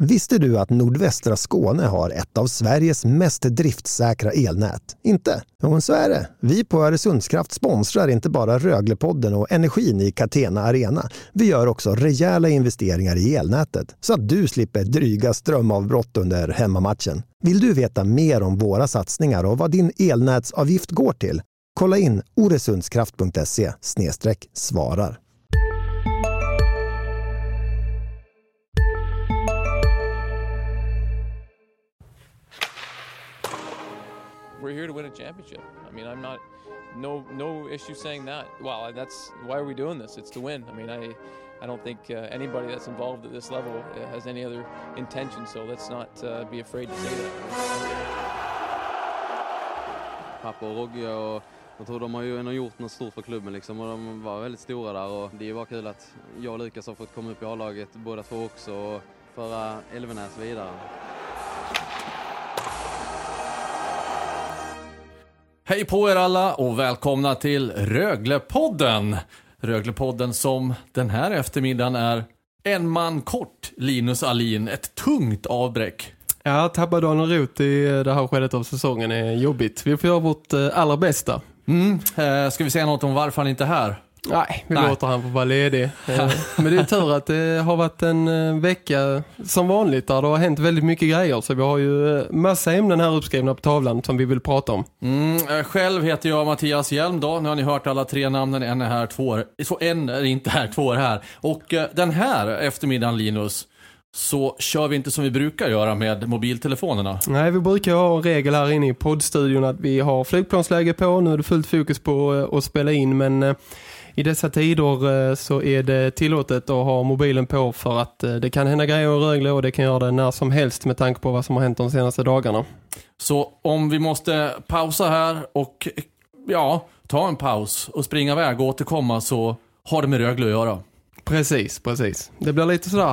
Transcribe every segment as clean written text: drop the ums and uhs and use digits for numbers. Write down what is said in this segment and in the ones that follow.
Visste du att nordvästra Skåne har ett av Sveriges mest driftsäkra elnät? Inte? Jo, så är det. Vi på Öresundskraft sponsrar inte bara Röglepodden och Energin i Katena Arena. Vi gör också rejäla investeringar i elnätet så att du slipper dryga strömavbrott under hemmamatchen. Vill du veta mer om våra satsningar och vad din elnätsavgift går till? Kolla in oresundskraft.se/svarar. We're here to win a championship. I mean, I'm not, no issue saying that. Well, that's why are we doing this? It's to win. I mean, I don't think anybody that's involved at this level has any other intention. So let's not be afraid to say that. Pappa och Rogge, och jag tror de har ju ändå gjort något stort för klubben liksom, och de var väldigt stora där, och det var kul att jag och Lucas har fått komma upp i A-laget båda två också och föra Elvenäs vidare. Hej på er alla och välkomna till Röglepodden. Röglepodden som den här eftermiddagen är en man kort, Linus Alin. Ett tungt avbräck. Ja, tappa Dan och Rot i det här skedet av säsongen är jobbigt. Vi får göra vårt allra bästa. Ska vi säga något om varför han inte är här? Nej, vi låter han få vara ledig. Men det är tur att det har varit en vecka som vanligt där det har hänt väldigt mycket grejer. Så vi har ju massa ämnen här uppskrivna på tavlan som vi vill prata om. Själv heter jag Mattias Hjelm då. Nu har ni hört alla tre namnen. En är här, två är, så en är inte här, två är här. Och den här eftermiddagen, Linus, så kör vi inte som vi brukar göra med mobiltelefonerna. Nej, vi brukar ha en regel här inne i poddstudion att vi har flygplansläge på. Nu är det fullt fokus på att spela in, men i dessa tider så är det tillåtet att ha mobilen på för att det kan hända grejer i Rögle, och det kan göra det när som helst med tanke på vad som har hänt de senaste dagarna. Så om vi måste pausa här och ja, ta en paus och springa iväg och återkomma, så har det med Rögle att göra. Precis, precis. Det blir lite sådär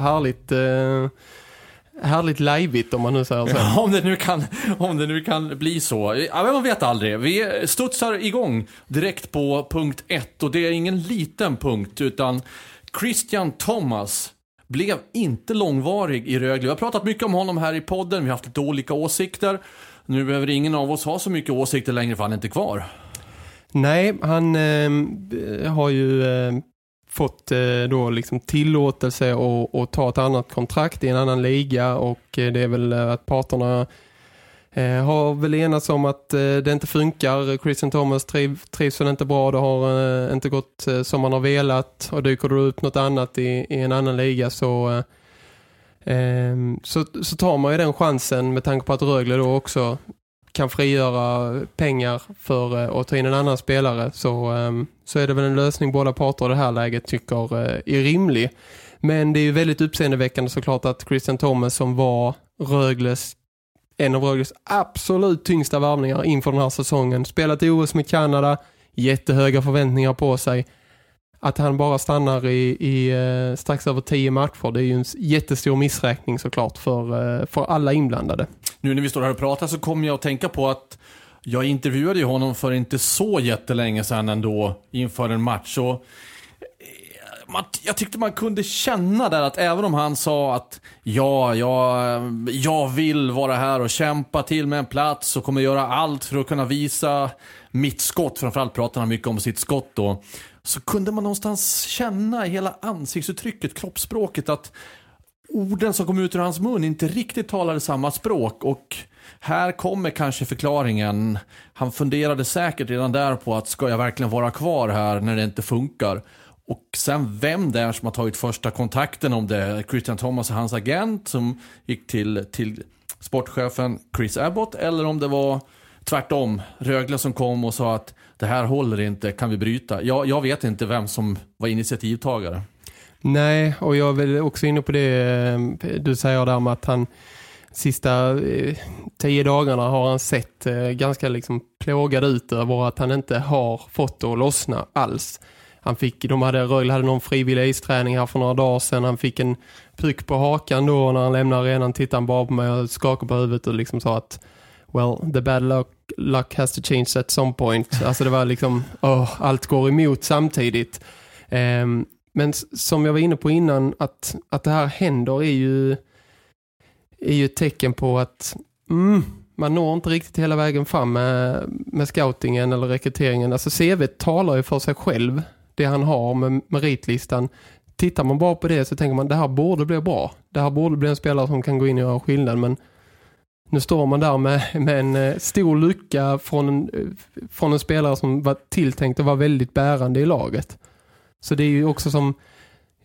härligt liveigt, om man nu säger så. Ja, om det nu kan bli så. Ja, men man vet aldrig. Vi studsar igång direkt på punkt 1, och det är ingen liten punkt, utan Christian Thomas blev inte långvarig i Rögle. Vi har pratat mycket om honom här i podden. Vi har haft lite olika åsikter. Nu behöver ingen av oss ha så mycket åsikter längre, för han är inte kvar. Nej, han har ju fått då liksom tillåtelse att ta ett annat kontrakt i en annan liga, och det är väl att parterna har väl enats om att det inte funkar. Christian Thomas trivs väl inte bra, det har inte gått som man har velat, och dyker du upp något annat i en annan liga så tar man ju den chansen, med tanke på att Rögle då också kan frigöra pengar för att ta in en annan spelare, så är det väl en lösning båda parter i det här läget tycker är rimlig. Men det är ju väldigt uppseendeväckande såklart att Christian Thomas, som var en av Rögles absolut tyngsta värvningar inför den här säsongen, spelat i OS med Kanada, jättehöga förväntningar på sig, att han bara stannar i strax över 10 matcher. Det är ju en jättestor missräkning såklart för alla inblandade. Nu när vi står här och pratar så kommer jag att tänka på att jag intervjuade honom för inte så jättelänge sedan ändå inför en match. Och jag tyckte man kunde känna där att även om han sa att jag vill vara här och kämpa till med en plats och kommer göra allt för att kunna visa mitt skott. Framförallt pratar han mycket om sitt skott då. Så kunde man någonstans känna i hela ansiktsuttrycket, kroppsspråket, att orden som kom ut ur hans mun inte riktigt talade samma språk, och här kommer kanske förklaringen. Han funderade säkert redan där på att ska jag verkligen vara kvar här när det inte funkar? Och sen vem det är som har tagit första kontakten om det. Christian Thomas och hans agent som gick till sportchefen Chris Abbott, eller om det var tvärtom, Rögle som kom och sa att det här håller inte, kan vi bryta? Jag vet inte vem som var initiativtagare. Nej, och jag är väl också inne på det du säger där med att han sista 10 dagarna har han sett ganska liksom plågad ut över att han inte har fått att lossna alls. Rögle hade någon frivillig isträning här för några dagar sedan. Han fick en prick på hakan då när han lämnade arenan, tittade han bara på mig och skakade på huvudet och liksom sa att well, the bad luck has to change at some point. Alltså det var liksom allt går emot samtidigt. Men som jag var inne på innan, att det här händer är ju är ju ett tecken på att man når inte riktigt hela vägen fram med scoutingen eller rekryteringen. Alltså CV talar ju för sig själv, det han har med meritlistan. Tittar man bara på det så tänker man, det här borde bli bra. Det här borde bli en spelare som kan gå in och göra skillnad, men nu står man där med en stor lucka från en spelare som var tilltänkt att vara väldigt bärande i laget. Så det är ju också som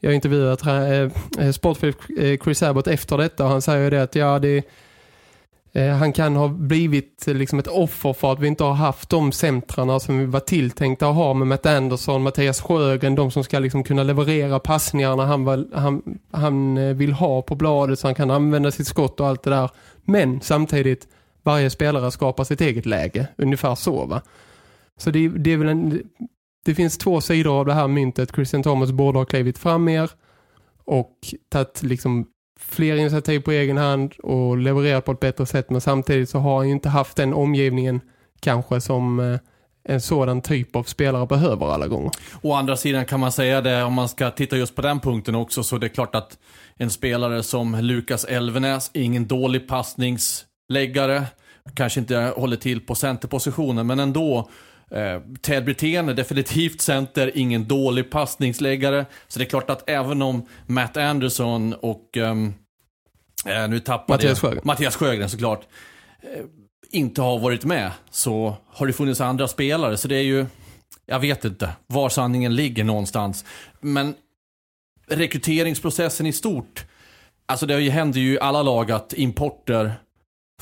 jag intervjuat sportchef Chris Abbott efter detta, och han säger ju det att han kan ha blivit liksom ett offer för att vi inte har haft de centrarna som vi var tilltänkta att ha med Matt Andersson, Mattias Sjögren, de som ska liksom kunna leverera passningarna han vill ha på bladet så han kan använda sitt skott och allt det där. Men samtidigt, varje spelare skapar sitt eget läge. Ungefär så, va? Så det är väl det finns två sidor av det här myntet. Christian Thomas borde ha klivit fram mer och tagit liksom fler initiativ på egen hand och levererat på ett bättre sätt, men samtidigt så har han ju inte haft den omgivningen kanske som en sådan typ av spelare behöver alla gånger. Å andra sidan kan man säga det, om man ska titta just på den punkten också, så det är klart att en spelare som Lucas Elvenes, ingen dålig passningsläggare, kanske inte håller till på centerpositionen, men ändå Ted Brithén är definitivt center, ingen dålig passningsläggare. Så det är klart att även om Matt Andersson och Mattias Sjögren såklart inte har varit med, så har det funnits andra spelare. Så det är ju, jag vet inte var sanningen ligger någonstans. Men rekryteringsprocessen i stort, alltså det händer ju i alla lag att importer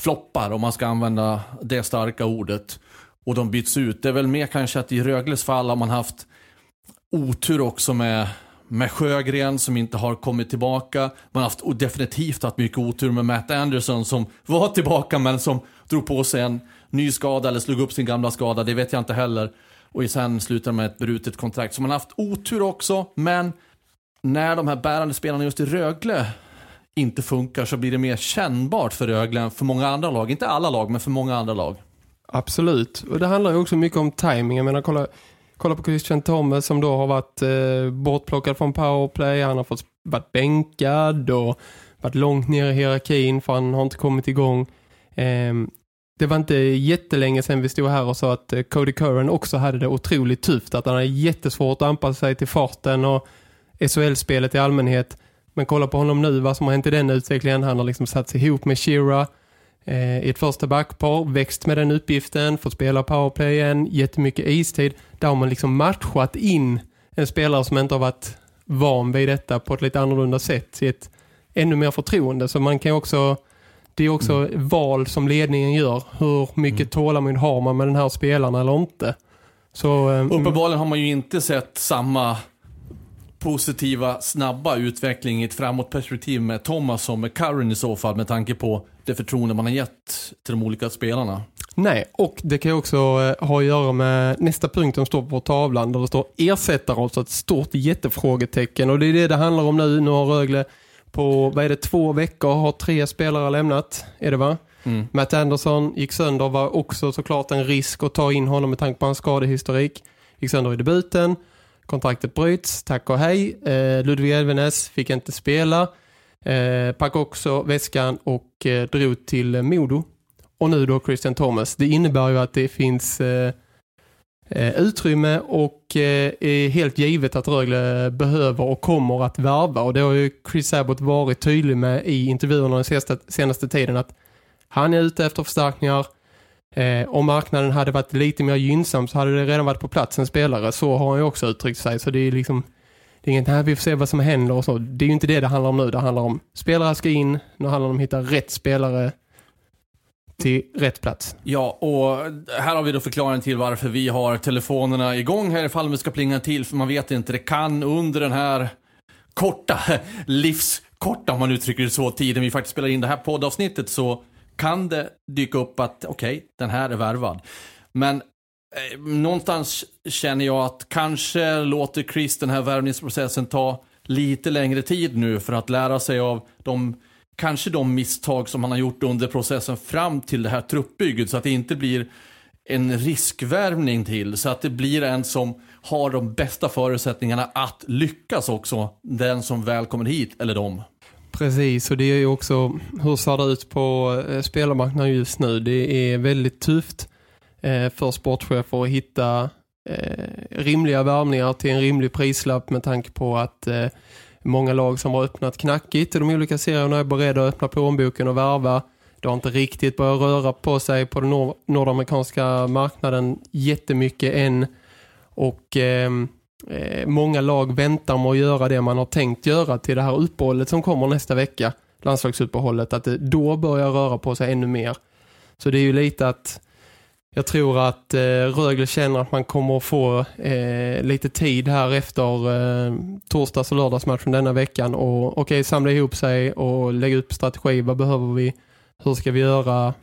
floppar, om man ska använda det starka ordet, och de byts ut. Det är väl mer kanske att i Rögles fall har man haft otur också med Sjögren som inte har kommit tillbaka. Man har definitivt haft mycket otur med Matt Andersson som var tillbaka men som drog på sig en ny skada eller slog upp sin gamla skada. Det vet jag inte heller. Och sen slutar med ett brutet kontrakt. Så man har haft otur också, men när de här bärande spelarna just i Rögle inte funkar så blir det mer kännbart för Rögle än för många andra lag. Inte alla lag, men för många andra lag. Absolut. Och det handlar ju också mycket om timing. Jag menar, kolla på Christian Thomas som då har varit bortplockad från powerplay. Han har fått varit bänkad och varit långt ner i hierarkin för han har inte kommit igång. Det var inte jättelänge sedan vi stod här och sa att Cody Curran också hade det otroligt tufft. Att han är jättesvårt att anpassa sig till farten och SHL-spelet i allmänhet. Men kolla på honom nu, vad som har hänt i den utvecklingen. Han har liksom satt sig ihop med Shira i ett första backpar, växt med den uppgiften, fått spela powerplayen, jättemycket istid. Där har man liksom matchat in en spelare som inte har varit van vid detta på ett lite annorlunda sätt, i ett ännu mer förtroende. Så man kan också, det är också val som ledningen gör, hur mycket tålamod har man med den här spelaren eller inte. Så uppenbarligen har man ju inte sett samma positiva, snabba utveckling i ett framåtperspektiv med Thomas som med Curran i så fall, med tanke på det förtroende man har gett till de olika spelarna. Nej, och det kan ju också ha att göra med nästa punkt som står på tavlan där det står ersättare, alltså ett stort jättefrågetecken, och det är det handlar om nu. Nu har Rögle på, vad är det, 2 veckor har 3 spelare lämnat, är det va? Matt Andersson gick sönder, var också såklart en risk att ta in honom med tanke på hans skadehistorik. Gick sönder i debuten. Kontraktet bryts, tack och hej. Ludvig Elvenäs fick inte spela. Packade också väskan och drog till Modo. Och nu då Christian Thomas. Det innebär ju att det finns utrymme och är helt givet att Rögle behöver och kommer att värva. Och det har ju Chris Abbott varit tydlig med i intervjuerna den senaste tiden, att han är ute efter förstärkningar. Om marknaden hade varit lite mer gynnsam så hade det redan varit på plats en spelare. Så har han ju också uttryckt sig. Så det är liksom, det är inget här vi får se vad som händer och så. Det är ju inte det handlar om nu. Det handlar om spelare ska in. Nu handlar det om att hitta rätt spelare till rätt plats. Ja, och här har vi då förklaringen till varför vi har telefonerna igång här ifall vi ska plinga till. För man vet inte, det kan under den här korta, livskorta om man uttrycker det så, tiden vi faktiskt spelar in det här poddavsnittet, så kan det dyka upp att okej, den här är värvad. Men någonstans känner jag att kanske låter Chris den här värvningsprocessen ta lite längre tid nu för att lära sig av de misstag som han har gjort under processen fram till det här truppbygget, så att det inte blir en riskvärvning till, så att det blir en som har de bästa förutsättningarna att lyckas också, den som väl kommer hit eller dem. Precis, och det är ju också hur ser det ut på spelarmarknaden just nu. Det är väldigt tufft för sportchefer att hitta rimliga värvningar till en rimlig prislapp med tanke på att många lag som har öppnat knackigt i de olika serierna är beredda att öppna plånboken och värva. Det har inte riktigt börjat röra på sig på den nordamerikanska marknaden jättemycket än, och många lag väntar med att göra det man har tänkt göra till det här uppehållet som kommer nästa vecka, landslagsuppehållet, att det då börjar röra på sig ännu mer. Så det är ju lite att jag tror att Rögle känner att man kommer att få lite tid här efter torsdags- och lördagsmatchen denna veckan och samla ihop sig och lägga upp strategi. Vad behöver vi? Hur ska vi göra?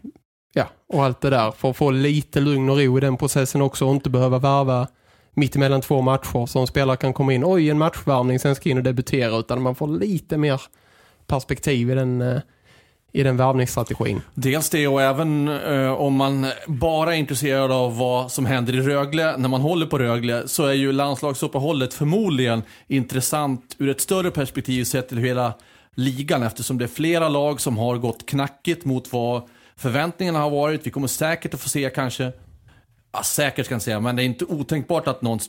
Ja, och allt det där. För att få lite lugn och ro i den processen också och inte behöva värva mitt emellan två matcher som spelare kan komma in. Oj, en matchvärvning, sen ska in och debutera. Utan man får lite mer perspektiv i den värvningsstrategin. Dels det, och även om man bara är intresserad av vad som händer i Rögle när man håller på Rögle, så är ju landslagsuppehållet förmodligen intressant ur ett större perspektiv sett till hela ligan, eftersom det är flera lag som har gått knackigt mot vad förväntningarna har varit. Vi kommer säkert att få se kanske, säkert kan jag säga, men det är inte otänkbart att någon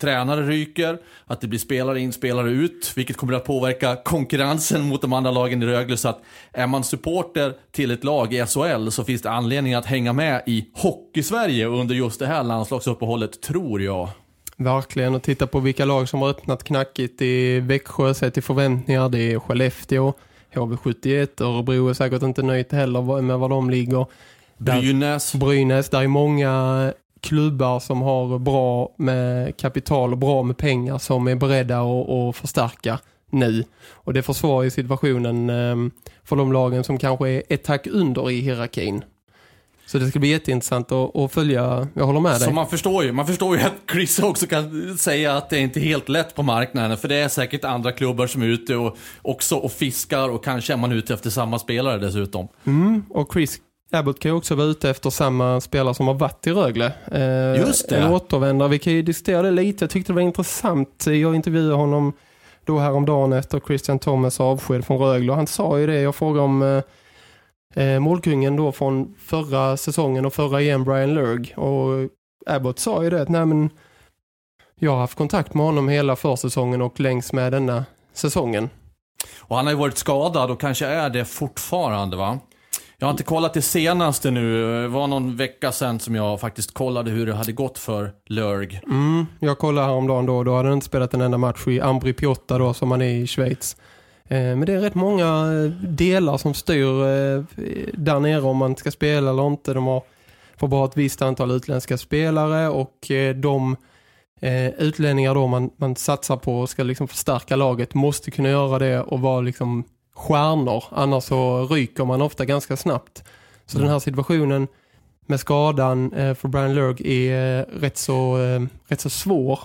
tränare ryker, att det blir spelare in, spelare ut, vilket kommer att påverka konkurrensen mot de andra lagen i Rögle. Så att är man supporter till ett lag i SHL så finns det anledning att hänga med i Hockey-Sverige under just det här landslagsuppehållet, tror jag. Verkligen, och titta på vilka lag som har öppnat knackigt i Växjö, sett i förväntningar. Det är Skellefteå, HV71, Örebro är säkert inte nöjt heller med var de ligger. Brynäs, där är många klubbar som har bra med kapital och bra med pengar som är beredda att förstärka nu. Och det försvarar ju situationen för de lagen som kanske är ett tack under i hierarkin. Så det ska bli jätteintressant att följa. Jag håller med dig. Så man förstår ju att Chris också kan säga att det är inte helt lätt på marknaden, för det är säkert andra klubbar som är ute och också och fiskar, och kanske är man ute efter samma spelare dessutom. Och Chris Abbott kan ju också vara ute efter samma spelare som har varit i Rögle. Just det. En återvändare. Vi kan ju diskutera det lite. Jag tyckte det var intressant. Jag intervjuade honom då häromdagen efter Christian Thomas avsked från Rögle. Han sa ju det. Jag frågade om målkungen då från förra säsongen och förra igen, Brian Lörg. Och Abbott sa ju det att nej, men jag har haft kontakt med honom hela försäsongen och längs med denna säsongen. Och han har ju varit skadad och kanske är det fortfarande, va? Jag har inte kollat det senaste nu. Det var någon vecka sedan som jag faktiskt kollade hur det hade gått för Lörg. Jag kollade häromdagen då. Då hade han inte spelat en enda match i Ambri Piotta då, som han är i Schweiz. Men det är rätt många delar som styr där nere om man ska spela eller inte. De får bara ett visst antal utländska spelare, och de utlänningar då man satsar på och ska liksom förstärka laget måste kunna göra det och vara liksom stjärnor, annars så ryker man ofta ganska snabbt. Så den här situationen med skadan för Brian Lörg är rätt så svår.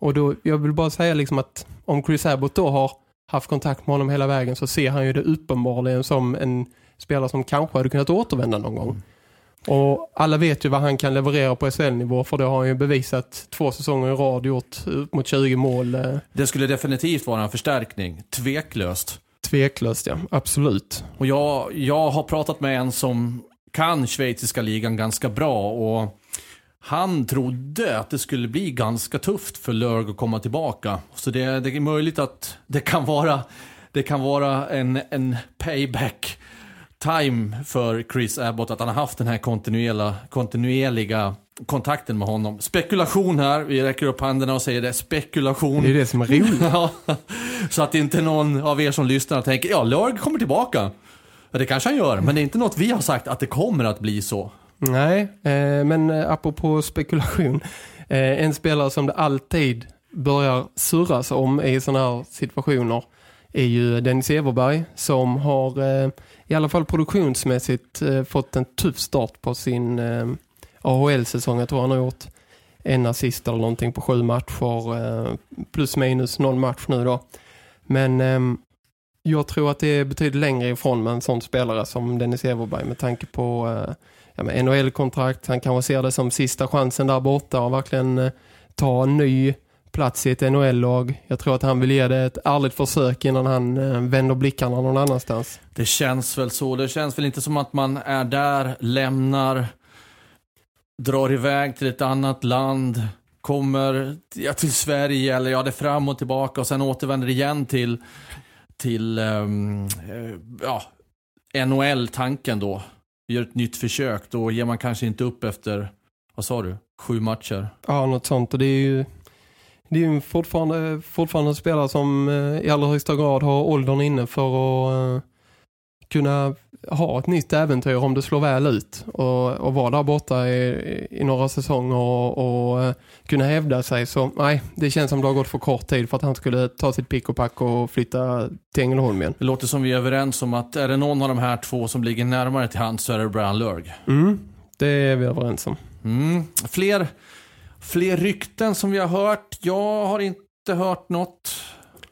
Och då, jag vill bara säga liksom att om Chris Abbott då har haft kontakt med honom hela vägen, så ser han ju det uppenbarligen som en spelare som kanske hade kunnat återvända någon gång. Och alla vet ju vad han kan leverera på SL-nivå, för det har han ju bevisat 2 säsonger i rad, gjort mot 20 mål. Det skulle definitivt vara en förstärkning, tveklöst. Tveklöst, ja. Absolut. Och jag har pratat med en som kan schweiziska ligan ganska bra, och han trodde att det skulle bli ganska tufft för Lörg att komma tillbaka. Så det är möjligt att det kan vara en payback time för Chris Abbott, att han har haft den här kontinuerliga kontakten med honom. Spekulation här, vi räcker upp händerna och säger det, spekulation. Det är det som är roligt. Så att inte någon av er som lyssnar tänker, Lörg kommer tillbaka. Det kanske han gör, men det är inte något vi har sagt att det kommer att bli så. Nej, men apropå spekulation, en spelare som det alltid börjar surras om i sådana här situationer är ju Dennis Everberg, som har i alla fall produktionsmässigt fått en tuff start på sin AHL-säsong. Jag tror han har gjort en assist eller någonting på 7 matcher, plus minus 0 match nu då. Men jag tror att det betyder längre ifrån med en sån spelare som Dennis Everberg, med tanke på NHL-kontrakt. Han kanske ser det som sista chansen där borta och verkligen ta en ny plats i ett NHL-lag. Jag tror att han vill ge det ett ärligt försök innan han vänder blickarna någon annanstans. Det känns väl så. Det känns väl inte som att man är där, lämnar, drar iväg till ett annat land, kommer till Sverige eller det fram och tillbaka och sen återvänder igen till NHL-tanken då. Gör ett nytt försök, då ger man kanske inte upp efter, vad sa du, 7 matcher. Ja, något sånt. Och det är ju fortfarande spelare som i allra högsta grad har åldern inne för att kunna ha ett nytt äventyr om det slår väl ut och vara där borta i några säsonger och kunna hävda sig. Så nej, det känns som det har gått för kort tid för att han skulle ta sitt pick och pack och flytta till Ängelholm igen. Det låter som vi är överens om att är det någon av de här två som ligger närmare till hand så är det Brian Lörg. Mm, det är vi överens om. Mm. Fler rykten som vi har hört. Jag har inte hört något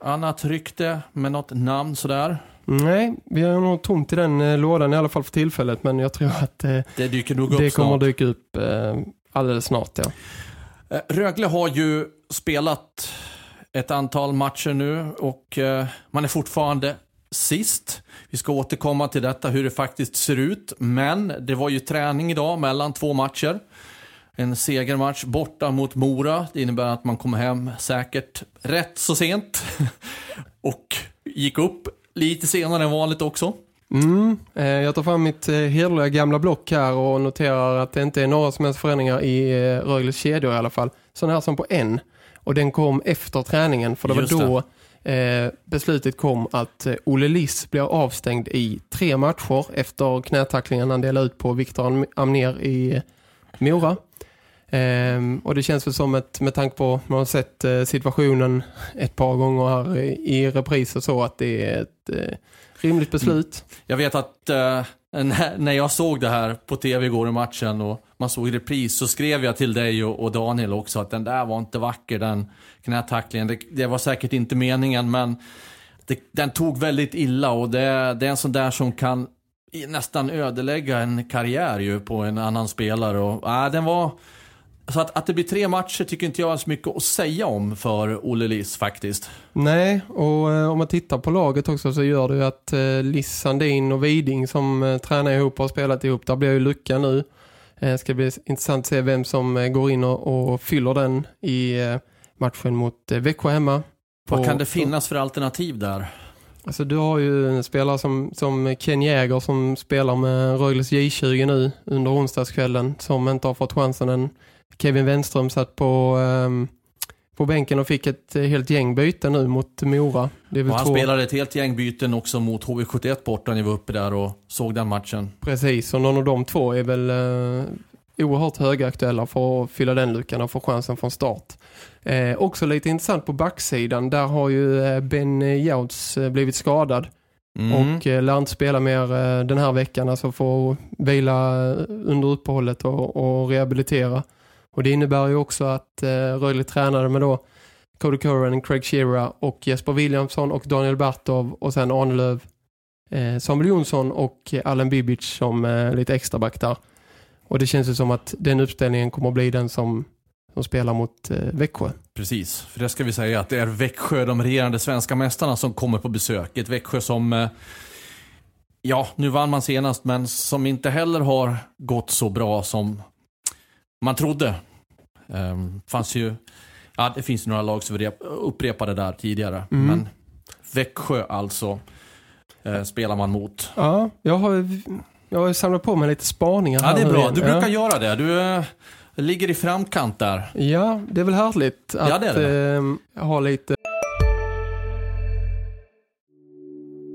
annat rykte med något namn sådär. Nej, vi har nog tomt i den lådan i alla fall för tillfället, men jag tror att det kommer att dyka upp alldeles snart. Ja. Rögle har ju spelat ett antal matcher nu och man är fortfarande sist. Vi ska återkomma till detta, hur det faktiskt ser ut, men det var ju träning idag mellan 2 matcher. En segermatch borta mot Mora, det innebär att man kommer hem säkert rätt så sent och gick upp lite senare än vanligt också. Jag tar fram mitt hela gamla block här och noterar att det inte är några som helst förändringar i Rögles kedjor i alla fall. Sån här som på en. Och den kom efter träningen. För det var då beslutet kom att Olle Liss blev avstängd i 3 matcher efter knätacklingen han delade ut på Viktor Amner i Mora. Och det känns väl som ett, med tanke på man har sett situationen ett par gånger här i repris och så, att det är ett rimligt beslut. Jag vet att när jag såg det här på tv igår i matchen och man såg repris, så skrev jag till dig och Daniel också att den där var inte vacker, den knätacklingen. Det var säkert inte meningen, men den tog väldigt illa och det är en sån där som kan nästan ödelägga en karriär ju på en annan spelare. Och den var... Så att det blir 3 matcher tycker inte jag alls mycket att säga om för Olle Liss faktiskt. Nej, och om man tittar på laget också så gör det ju att Liss, Sandin och Widing som tränar ihop och har spelat ihop, där blir ju lucka nu. Det ska bli intressant att se vem som går in och fyller den i matchen mot Växjö hemma. Vad kan det finnas för alternativ där? Alltså du har ju en spelare som Ken Jäger som spelar med Rögles J20 nu under onsdagskvällen som inte har fått chansen än. Kevin Wenström satt på bänken och fick ett helt gängbyte nu mot Mora. Det han spelade ett helt gängbyten också mot HV71 borta när vi var uppe där och såg den matchen. Precis, och någon av de två är väl oerhört högaktuella för att fylla den luckan och få chansen från start. Också lite intressant på backsidan, där har ju Ben Jouds blivit skadad. Och lär inte spela mer den här veckan, alltså får vila under uppehållet och rehabilitera. Och det innebär ju också att Rögle tränade med då Cody Curran, Craig Shearer och Jesper Williamson och Daniel Berter och sen Arnelöv, Samuel Jonsson och Allen Bibic som lite extra back där. Och det känns ju som att den uppställningen kommer att bli den som spelar mot Växjö. Precis, för det ska vi säga att det är Växjö, de regerande svenska mästarna, som kommer på besök. Ett Växjö som... nu vann man senast, men som inte heller har gått så bra som... man trodde. Det finns några lag som upprepade där tidigare. Mm. Men Växjö alltså spelar man mot. Ja, jag har samlat på mig lite spaningar. Ja, det är bra. Du brukar göra det. Du ligger i framkant där. Ja, det är väl härligt att ha lite...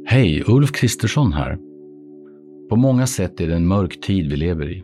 Hej, Ulf Kristersson här. På många sätt är det en mörk tid vi lever i.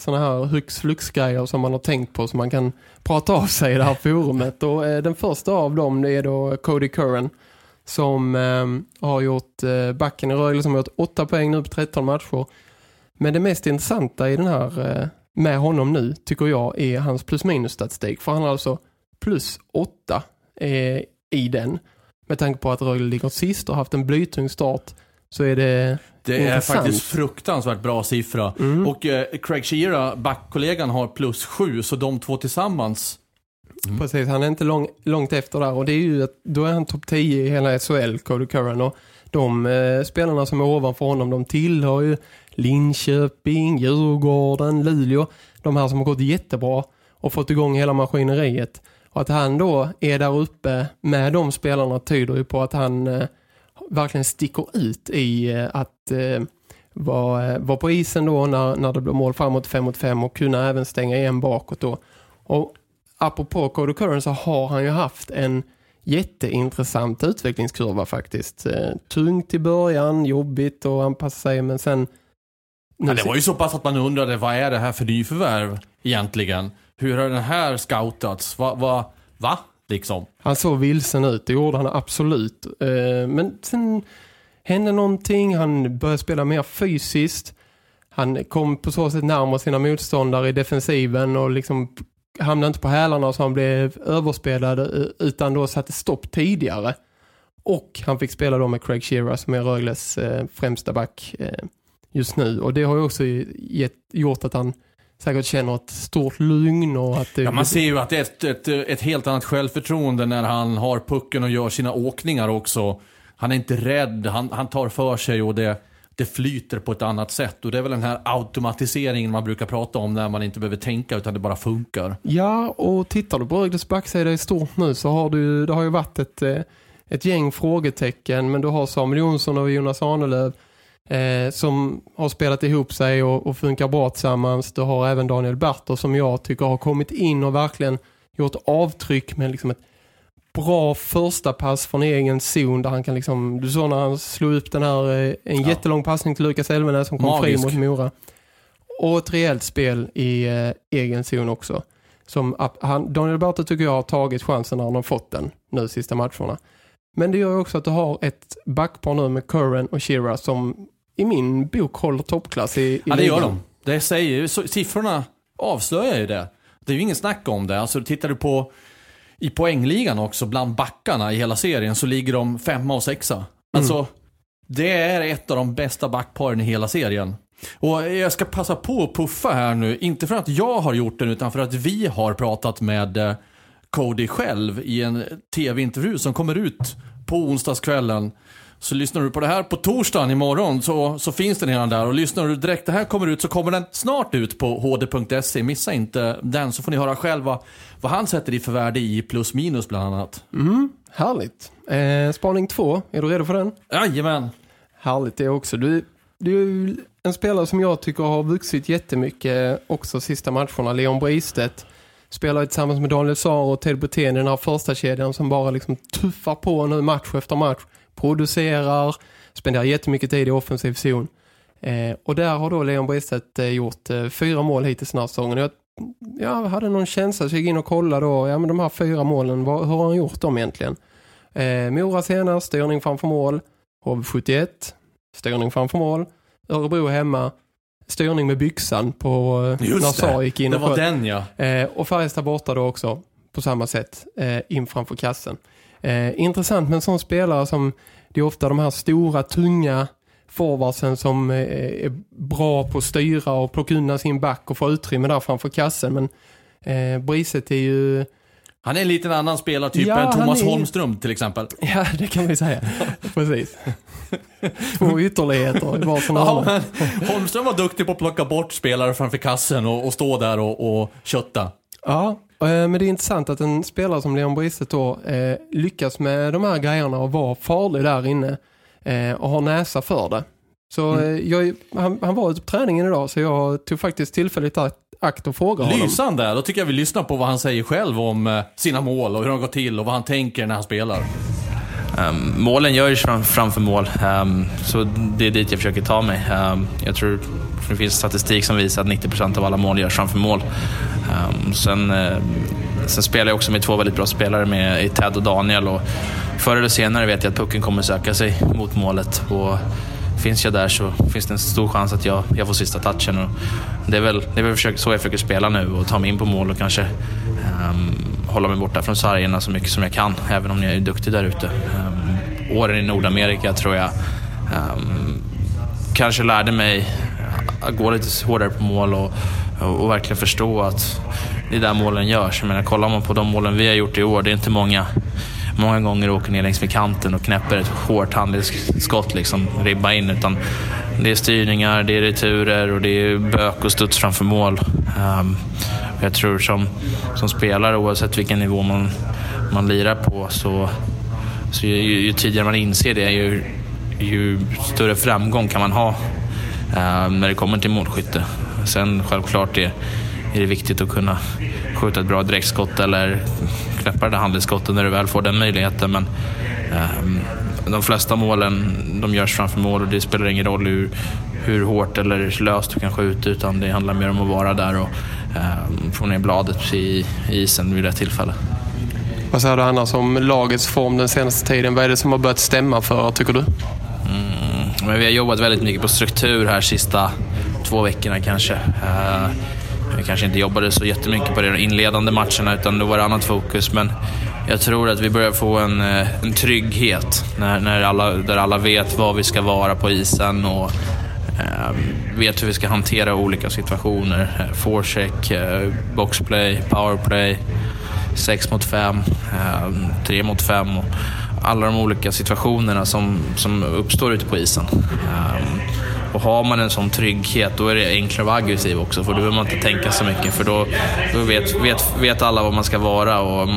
sådana här hux-flux-grejer som man har tänkt på som man kan prata av sig i det här forumet. Och den första av dem, det är då Cody Curran som har gjort backen i Rögle, som har gjort 8 poäng nu på 13 matcher. Men det mest intressanta i den här med honom nu tycker jag är hans plus-minus-statistik, för han har alltså +8 i den. Med tanke på att Rögle ligger sist och haft en blytung start så är det... Det är faktiskt fruktansvärt bra siffra. Mm. Och Craig Shearer, backkollegan, har +7, så de två tillsammans... Mm. Precis, han är inte långt efter där, och det är ju att då är han topp 10 i hela SHL, Cody Curran, och de spelarna som är ovanför honom, de tillhör ju Linköping, Djurgården, Luleå, de här som har gått jättebra och fått igång hela maskineriet. Och att han då är där uppe med de spelarna tyder ju på att han verkligen sticker ut i att vara på isen då när det blir mål framåt 5-5 och kunna även stänga igen bakåt då. Och apropå Cody Curran så har han ju haft en jätteintressant utvecklingskurva faktiskt. Tungt i början, jobbigt och anpassa sig, men sen... Ja, det var ju så pass att man undrade, vad är det här för nyförvärv egentligen? Hur har den här scoutats? Va? Liksom. Han såg vilsen ut, det gjorde han absolut. Men sen hände någonting, han började spela mer fysiskt. Han kom på så sätt närmare sina motståndare i defensiven och liksom... hamnade inte på hälarna så han blev överspelad, utan då satte stopp tidigare. Och han fick spela då med Craig Shearer som är Rögles främsta back just nu. Och det har ju också gjort att han säkert känner ett stort lugn. Och att det... Ja, man ser ju att det är ett helt annat självförtroende när han har pucken och gör sina åkningar också. Han är inte rädd, han tar för sig och det flyter på ett annat sätt, och det är väl den här automatiseringen man brukar prata om när man inte behöver tänka utan det bara funkar. Ja, och tittar du på Rögles backsida i stort nu så har det har ju varit ett gäng frågetecken, men du har Samuel Jonsson och Jonas Arnelöv som har spelat ihop sig och funkar bra tillsammans. Du har även Daniel Berter som jag tycker har kommit in och verkligen gjort avtryck med liksom ett bra första pass från egen zon där han kan liksom, du såg när han slog upp den här jättelång passning till Lucas Elvenes som kom fri mot Mora, och ett rejält spel i egen zon också som Daniel Berter tycker jag har tagit chansen när han har fått den nu sista matcherna. Men det gör också att du har ett backpar nu med Curran och Shira som i min bok håller toppklass i ja, det gör de. Det säger ju, siffrorna avslöjar ju det. Det är ju ingen snack om det. Alltså tittar du på i poängligan också, bland backarna i hela serien, så ligger de 5:a och 6:a. Alltså, det är ett av de bästa backparen i hela serien. Och jag ska passa på att puffa här nu, inte för att jag har gjort det, utan för att vi har pratat med Cody själv i en tv-intervju som kommer ut på onsdagskvällen. Så lyssnar du på det här på torsdagen imorgon så finns den redan där. Och lyssnar du direkt det här kommer ut så kommer den snart ut på hd.se. Missa inte den så får ni höra själva vad han sätter i för värde i plus minus bland annat. Mm, härligt. Spaning 2, är du redo för den? Jajamän. Härligt det också. Du är en spelare som jag tycker har vuxit jättemycket också sista matcherna. Leon Bristedt spelar tillsammans med Daniel Saar och Ted Brithén i den här första kedjan som bara liksom tuffar på nu match efter match. Producerar, spenderar jättemycket tid i offensiv zon. Och där har då Leon Bristedt gjort 4 mål hittills den här säsongen. Jag hade någon känsla, så jag gick in och kollade då. Ja, men de här 4 målen, hur har han gjort dem egentligen? Mora senast, styrning framför mål. HV71, styrning framför mål. Örebro hemma, styrning med byxan på Nassar gick in. Det var den, ja. Och Färjestad borta då också, på samma sätt, in framför kassen. Intressant med en sån spelare som det är ofta de här stora, tunga forwardsen som är bra på att styra och plocka undan sin back och få utrymme där framför kassen, men Briset är ju... Han är en liten annan spelartyp än Thomas Holmström till exempel. Ja, det kan vi säga. Precis. 2 ytterligheter i var som Holmström var duktig på att plocka bort spelare framför kassen och stå där och kötta. Ja, men det är intressant att en spelare som Leon Bristedt då lyckas med de här grejerna och vara farlig där inne och har näsa för det. Så han var ute på träningen idag, så jag tog faktiskt tillfälligt akt och fråga honom. Lysande, då tycker jag vi lyssnar på vad han säger själv om sina mål och hur de går till och vad han tänker när han spelar. Målen görs framför mål, så det är dit jag försöker ta mig. Jag tror Det finns statistik som visar att 90% av alla mål görs framför mål. Sen spelar jag också med två väldigt bra spelare med Ted och Daniel, och förr eller senare vet jag att pucken kommer söka sig mot målet, och finns jag där så finns det en stor chans att jag får sista touchen, och det är väl så jag försöker spela nu och ta mig in på mål och kanske hålla mig borta från sargerna så mycket som jag kan, även om jag är duktig där ute. Åren i Nordamerika tror jag kanske lärde mig att gå lite hårdare på mål och verkligen förstå att det är där målen görs. Jag menar, kollar man på de målen vi har gjort i år, det är inte många gånger åker ner längs med kanten och knäpper ett hårt handledsskott, liksom ribba in, utan det är styrningar, det är returer och det är bök och studs framför mål. Jag tror som spelare, oavsett vilken nivå man lirar på, så ju tidigare man inser det, ju större framgång kan man ha när det kommer till målskytte. Sen självklart är det viktigt att kunna skjuta ett bra direktskott eller knäppa det handledsskottet när du väl får den möjligheten, men de flesta målen, de görs framför mål, och det spelar ingen roll hur hårt eller löst du kan skjuta, utan det handlar mer om att vara där och få ner bladet i isen vid det tillfället. Vad säger du annars om lagets form den senaste tiden? Vad är det som har börjat stämma för, tycker du? Men vi har jobbat väldigt mycket på struktur här sista 2 veckorna kanske. Vi kanske inte jobbade så jättemycket på de inledande matcherna, utan det var annat fokus, men jag tror att vi börjar få en trygghet där alla vet vad vi ska vara på isen och vet hur vi ska hantera olika situationer. Forecheck, boxplay, powerplay, 6 mot 5, 3 mot 5 och alla de olika situationerna som uppstår ute på isen. Och har man en sån trygghet, då är det enklare att vara aggressiv också, för då behöver man inte tänka så mycket, för då vet alla vad man ska vara, och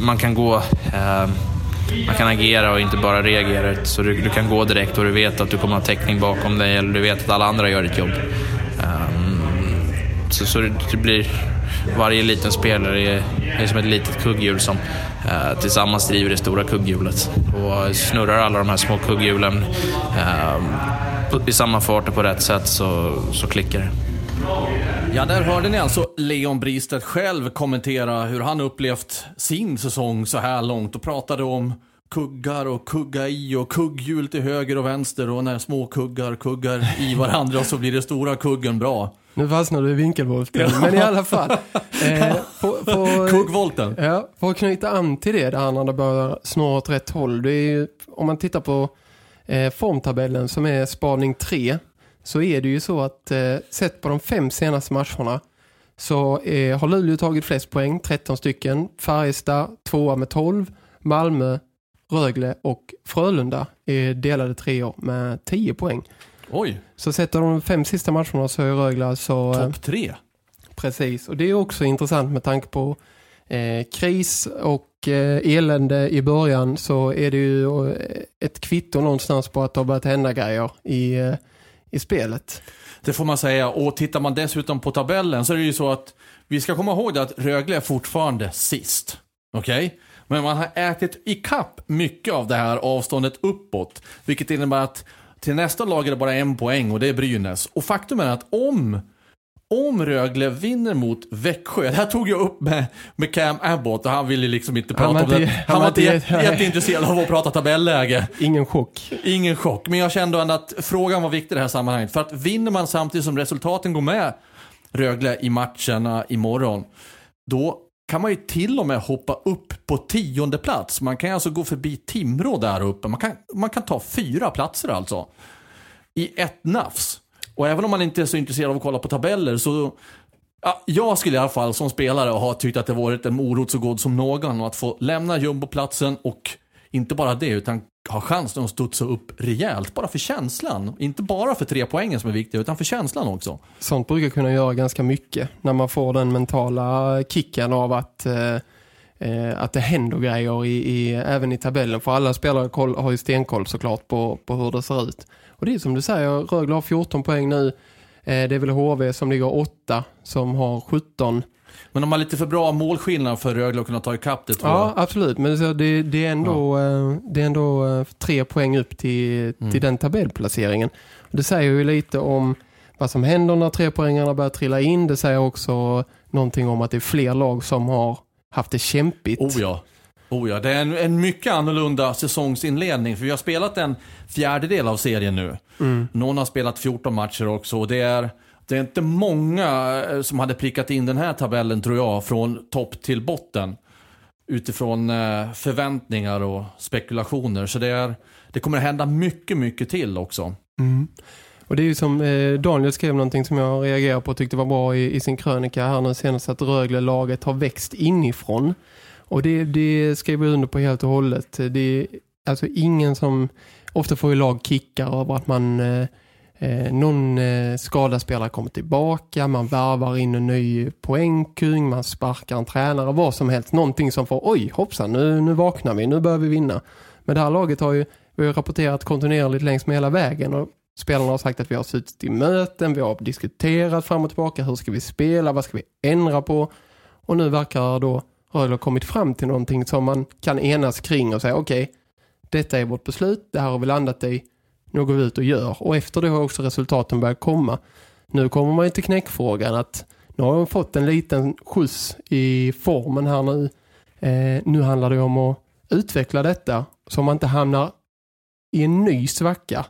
man kan agera och inte bara reagera, så du kan gå direkt och du vet att du kommer att ha täckning bakom dig, eller du vet att alla andra gör ditt jobb. Så det blir, varje liten spelare är som ett litet kugghjul som tillsammans driver det stora kugghjulet, och snurrar alla de här små kugghjulen i samma fart och på rätt sätt, så klickar det. Ja, där hörde ni alltså Leon Bristedt själv kommentera hur han upplevt sin säsong så här långt, och pratade om kuggar och kugga i och kugghjul till höger och vänster, och när små kuggar i varandra så blir det stora kuggen bra. Nu fastnade du i vinkelvolten, men i alla fall kuggvolten. Ja, för att knyta an till det där han börjar snurra åt rätt håll. Det är ju, om man tittar på formtabellen som är spaning 3, så är det ju så att sett på de 5 senaste matcherna så har Luleå tagit flest poäng, 13 stycken, Färjestad 2 med 12, Malmö, Rögle och Frölunda delade 3 med 10 poäng. Oj. Så sätter de 5 sista matcherna så är Rögle så topp 3. Precis, och det är också intressant med tanke på kris och elände i början, så är det ju ett kvitto någonstans på att det har börjat hända grejer i spelet. Det får man säga, och tittar man dessutom på tabellen så är det ju så att vi ska komma ihåg att Rögle är fortfarande sist. Okej? Men man har ätit i kapp mycket av det här avståndet uppåt, vilket innebär att till nästa lag är det bara 1 poäng, och det är Brynäs. Och faktum är att om Rögle vinner mot Växjö, det här tog jag upp med Cam Abbott, och han ville liksom inte prata om det. Han var inte jätteintresserad av att prata tabelläge. Ingen chock. Men jag kände ändå att frågan var viktig i det här sammanhanget. För att vinner man samtidigt som resultaten går med Rögle i matcherna imorgon, då kan man ju till och med hoppa upp på 10:e plats. Man kan alltså gå förbi Timrå där uppe. Man kan ta 4 platser alltså i ett nafs. Och även om man inte är så intresserad av att kolla på tabeller, så ja, jag skulle i alla fall som spelare ha tyckt att det varit en morot så god som någon, och att få lämna jumboplatsen, och inte bara det utan ha chansen att studsa upp rejält, bara för känslan, inte bara för 3 poängen som är viktiga, utan för känslan också. Sånt brukar kunna göra ganska mycket när man får den mentala kicken av att det händer grejer även i tabellen, för alla spelare har ju stenkoll såklart på hur det ser ut. Och det är som du säger, Rögle har 14 poäng nu, det är väl HV som ligger 8 som har 17. Men de har lite för bra målskillnad för Rögle att kunna ta ikapp det, tror jag. Ja, absolut. Men så det är ändå 3 poäng upp till den tabellplaceringen. Det säger ju lite om vad som händer när trepoängarna börjar trilla in. Det säger också någonting om att det är fler lag som har haft det kämpigt. Oh ja, det är en mycket annorlunda säsongsinledning. För vi har spelat en fjärdedel av serien nu. Mm. Någon har spelat 14 matcher också. Och det är inte många som hade prickat in den här tabellen, tror jag, från topp till botten. Utifrån förväntningar och spekulationer. Så det kommer att hända mycket, mycket till också. Mm. Och det är ju som Daniel skrev någonting som jag reagerar på och tyckte var bra i sin krönika här nu senast, att Rögle-laget har växt inifrån. Och det skriver jag under på helt och hållet. Det är alltså ingen som... Ofta får ju lag kickar över att man... någon skadaspelare kommer tillbaka, man värvar in en ny poängkung, man sparkar en tränare, vad som helst. Någonting som får, oj hoppsan, nu vaknar vi, nu börjar vi vinna. Men det här laget vi har rapporterat kontinuerligt längs med hela vägen, och spelarna har sagt att vi har suttit i möten, vi har diskuterat fram och tillbaka, hur ska vi spela, vad ska vi ändra på? Och nu verkar då Rögle kommit fram till någonting som man kan enas kring och säga okej, detta är vårt beslut, det här har vi landat i. Nu går vi ut och gör. Och efter det har också resultaten börjat komma. Nu kommer man ju till knäckfrågan att nu har de fått en liten skjuts i formen här nu. Nu handlar det om att utveckla detta så man inte hamnar i en ny svacka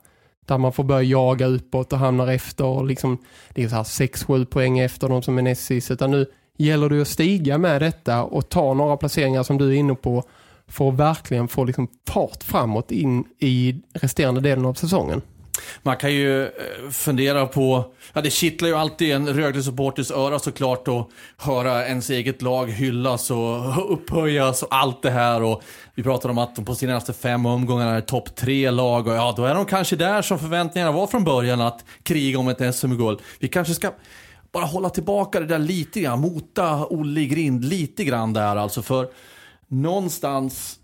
där man får börja jaga uppåt och hamnar efter. Och liksom, det är så här 6-7 poäng efter de som är näst sist. Utan nu gäller det att stiga med detta och ta några placeringar som du är inne på. För att verkligen få liksom fart framåt in i resterande delen av säsongen. Man kan ju fundera på... Ja, det kittlar ju alltid en Rögle-supporters öra såklart att höra ens eget lag hyllas och upphöjas och allt det här. Och vi pratar om att de på sina nästa 5 omgångarna är topp 3 lag. Och ja, då är de kanske där som förväntningarna var från början, att kriga om ett SM-guld. Vi kanske ska bara hålla tillbaka det där lite grann. Mota Olle i grind lite grann där alltså, för... Någonstans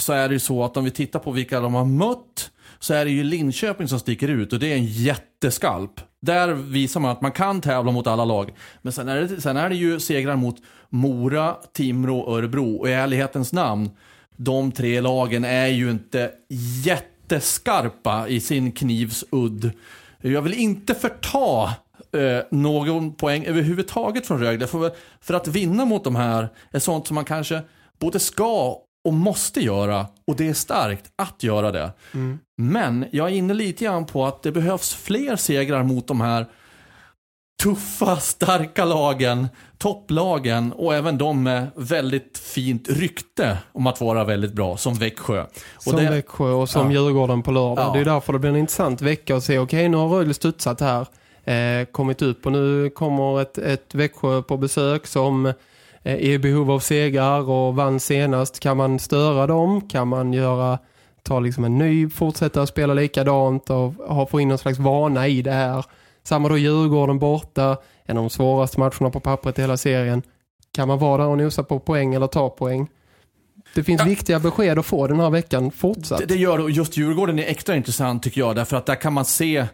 så är det ju så att om vi tittar på vilka de har mött så är det ju Linköping som sticker ut, och det är en jätteskalp. Där visar man att man kan tävla mot alla lag. Men sen är det ju segrar mot Mora, Timrå och Örebro. Och i ärlighetens namn, de 3 lagen är ju inte jätteskarpa i sin knivs udd. Jag vill inte förta någon poäng överhuvudtaget från Rögle. För att vinna mot de här är sånt som man kanske både ska och måste göra, och det är starkt att göra det. Mm. Men jag är inne lite grann på att det behövs fler segrar mot de här tuffa, starka lagen, topplagen, och även de med väldigt fint rykte om att vara väldigt bra, som Växjö. Som Djurgården på lördag. Ja. Det är därför det blir en intressant vecka att se, okej, nu har Rögle studsat här. Kommit upp, och nu kommer ett Växjö på besök som är i behov av segrar och vann senast. Kan man störa dem? Kan man ta liksom en ny, fortsätta att spela likadant och få in någon slags vana i det här? Samma då Djurgården borta, en av de svåraste matcherna på pappret i hela serien. Kan man vara där och nosa på poäng eller ta poäng? Det finns viktiga besked att få den här veckan fortsatt. Det gör det, och just Djurgården är extra intressant tycker jag, därför att där kan man se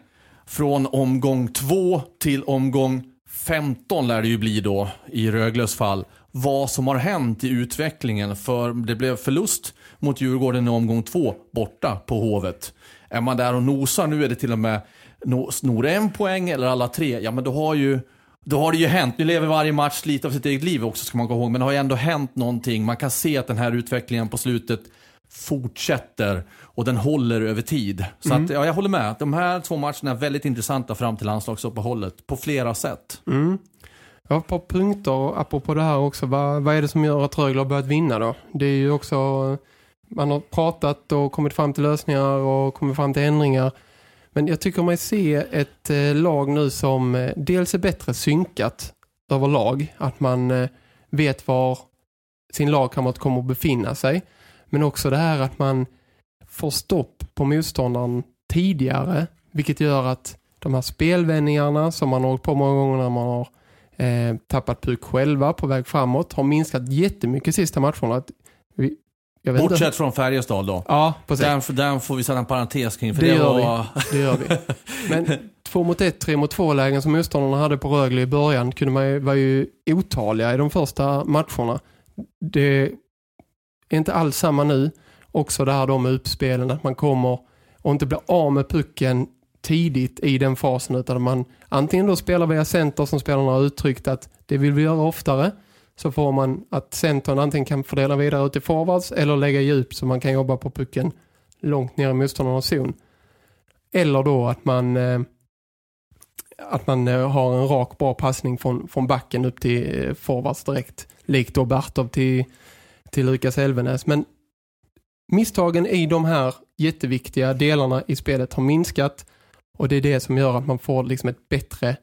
från omgång 2 till omgång 15 lär det ju bli då i Röglös fall, vad som har hänt i utvecklingen, för det blev förlust mot Djurgården i omgång 2 borta på Hovet. Är man där och nosar, nu är det till och med snor en poäng eller alla 3, ja men då har det ju hänt. Nu lever varje match lite av sitt eget liv också, ska man gå ihåg, men det har ju ändå hänt någonting. Man kan se att den här utvecklingen på slutet fortsätter och den håller över tid. Så att, ja, jag håller med. De här 2 matcherna är väldigt intressanta fram till landslagsuppehållet på flera sätt. Mm. Jag har ett par punkter apropå det här också. Vad är det som gör att Rögle har börjat vinna då? Det är ju också, man har pratat och kommit fram till lösningar och kommit fram till ändringar. Men jag tycker man ser ett lag nu som dels är bättre synkat överlag. Att man vet var sin lagkamrat kommer att befinna sig. Men också det här att man får stopp på motståndaren tidigare. Vilket gör att de här spelvändningarna som man har hållit på många gånger när man har tappat puck själva på väg framåt har minskat jättemycket sista matcherna. Bortsett från Färjestad då. Ja, precis. Den får vi sätta en parentes kring. För det gör vi. Men 2-1, 3-2 lägen som motståndarna hade på Rögle i början var ju otaliga i de första matcherna. Det är inte alls samma nu. Också det här då med uppspelen, att man kommer och inte blir av med pucken tidigt i den fasen, utan man antingen då spelar via center som spelarna har uttryckt att det vill vi göra oftare, så får man att centern antingen kan fördela vidare ut i forwards eller lägga djup så man kan jobba på pucken långt ner i motståndarnas zon. Eller då att man har en rak bra passning från backen upp till forwards direkt, likt då Bertov till Lucas Elvenes. Men misstagen i de här jätteviktiga delarna i spelet har minskat, och det är det som gör att man får liksom ett bättre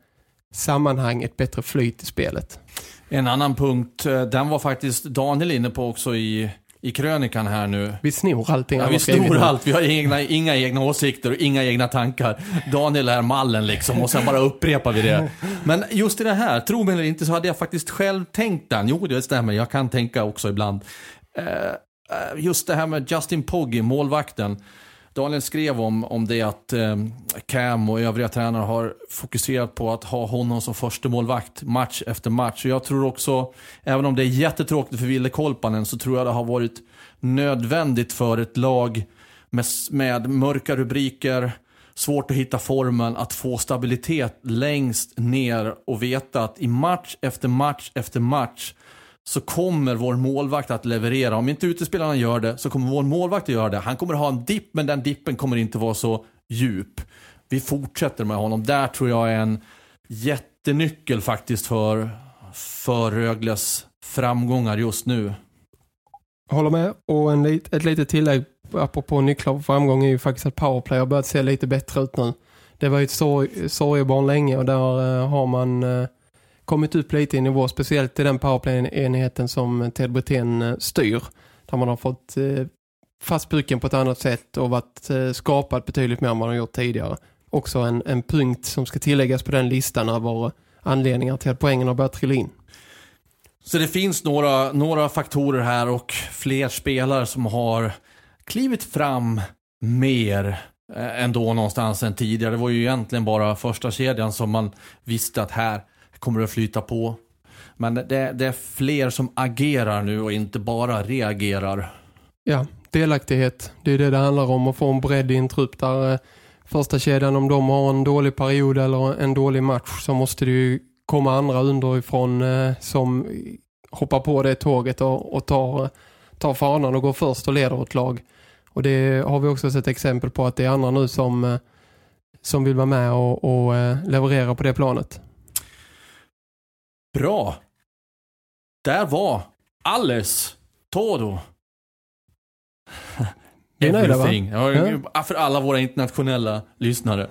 sammanhang, ett bättre flyt i spelet. En annan punkt, den var faktiskt Daniel inne på också i krönikan här nu. Vi snor allting. Ja, vi snor allt. Vi har inga egna åsikter och inga egna tankar. Daniel är mallen liksom, och sen bara upprepar vi det. Men just i det här, tro mig eller inte, så hade jag faktiskt själv tänkt den. Jo, det stämmer. Jag kan tänka också ibland. Just det här med Justin Pogge, målvakten. Daniel skrev om det att Cam och övriga tränare har fokuserat på att ha honom som första målvakt match efter match. Och jag tror också, även om det är jättetråkigt för Ville Kolpanen, så tror jag det har varit nödvändigt för ett lag med mörka rubriker, svårt att hitta formen, att få stabilitet längst ner och veta att i match efter match efter match så kommer vår målvakt att leverera. Om inte utespelarna gör det så kommer vår målvakt att göra det. Han kommer ha en dipp, men den dippen kommer inte vara så djup. Vi fortsätter med honom. Där tror jag är en jättenyckel faktiskt för Rögles framgångar just nu. Håller med. Och ett litet tillägg apropå nycklar och framgång är ju faktiskt att powerplay har börjat se lite bättre ut nu. Det var ju ett sorgebarn länge, och där har man kommit upp lite i nivå, speciellt i den powerplay-enheten som Ted Brithén styr, där man har fått fast pucken på ett annat sätt och varit skapad betydligt mer än man har gjort tidigare. Också en punkt som ska tilläggas på den listan över anledningar till att poängen har börjat trilla in. Så det finns några faktorer här och fler spelare som har klivit fram mer ändå någonstans än tidigare. Det var ju egentligen bara första kedjan som man visste att här kommer att flyta på. Men det är fler som agerar nu och inte bara reagerar. Ja, delaktighet. Det är det handlar om, att få en bredd i en trupp där första kedjan, om de har en dålig period eller en dålig match, så måste det ju komma andra underifrån som hoppar på det tåget och tar fanan och går först och leder ett lag. Och det har vi också sett exempel på, att det är andra nu som vill vara med och leverera på det planet. Bra. Där var alles todo. Everything. Ja, för alla våra internationella lyssnare.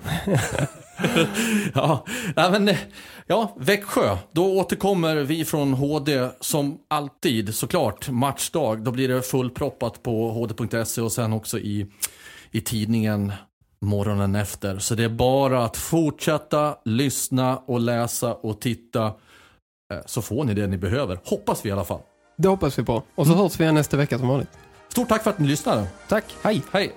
Ja, Växjö. Då återkommer vi från HD som alltid, såklart, matchdag. Då blir det fullproppat på hd.se och sen också i tidningen morgonen efter. Så det är bara att fortsätta lyssna och läsa och titta, så får ni det ni behöver. Hoppas vi i alla fall. Det hoppas vi på. Och så hörs vi igen nästa vecka som vanligt. Stort tack för att ni lyssnade. Tack. Hej. Hej.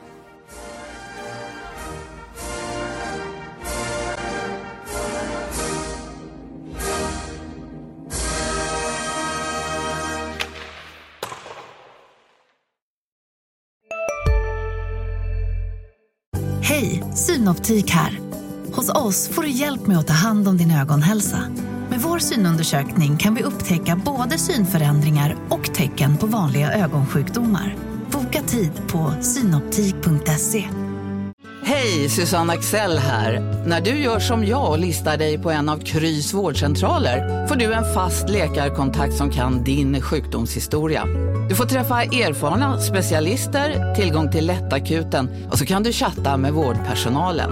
Hej, Synoptik här. Hos oss får du hjälp med att ta hand om din ögonhälsa. Med vår synundersökning kan vi upptäcka både synförändringar och tecken på vanliga ögonsjukdomar. Boka tid på synoptik.se. Hej, Susanne Axel här. När du gör som jag och listar dig på en av Krys vårdcentraler får du en fast läkarkontakt som kan din sjukdomshistoria. Du får träffa erfarna specialister, tillgång till lättakuten och så kan du chatta med vårdpersonalen.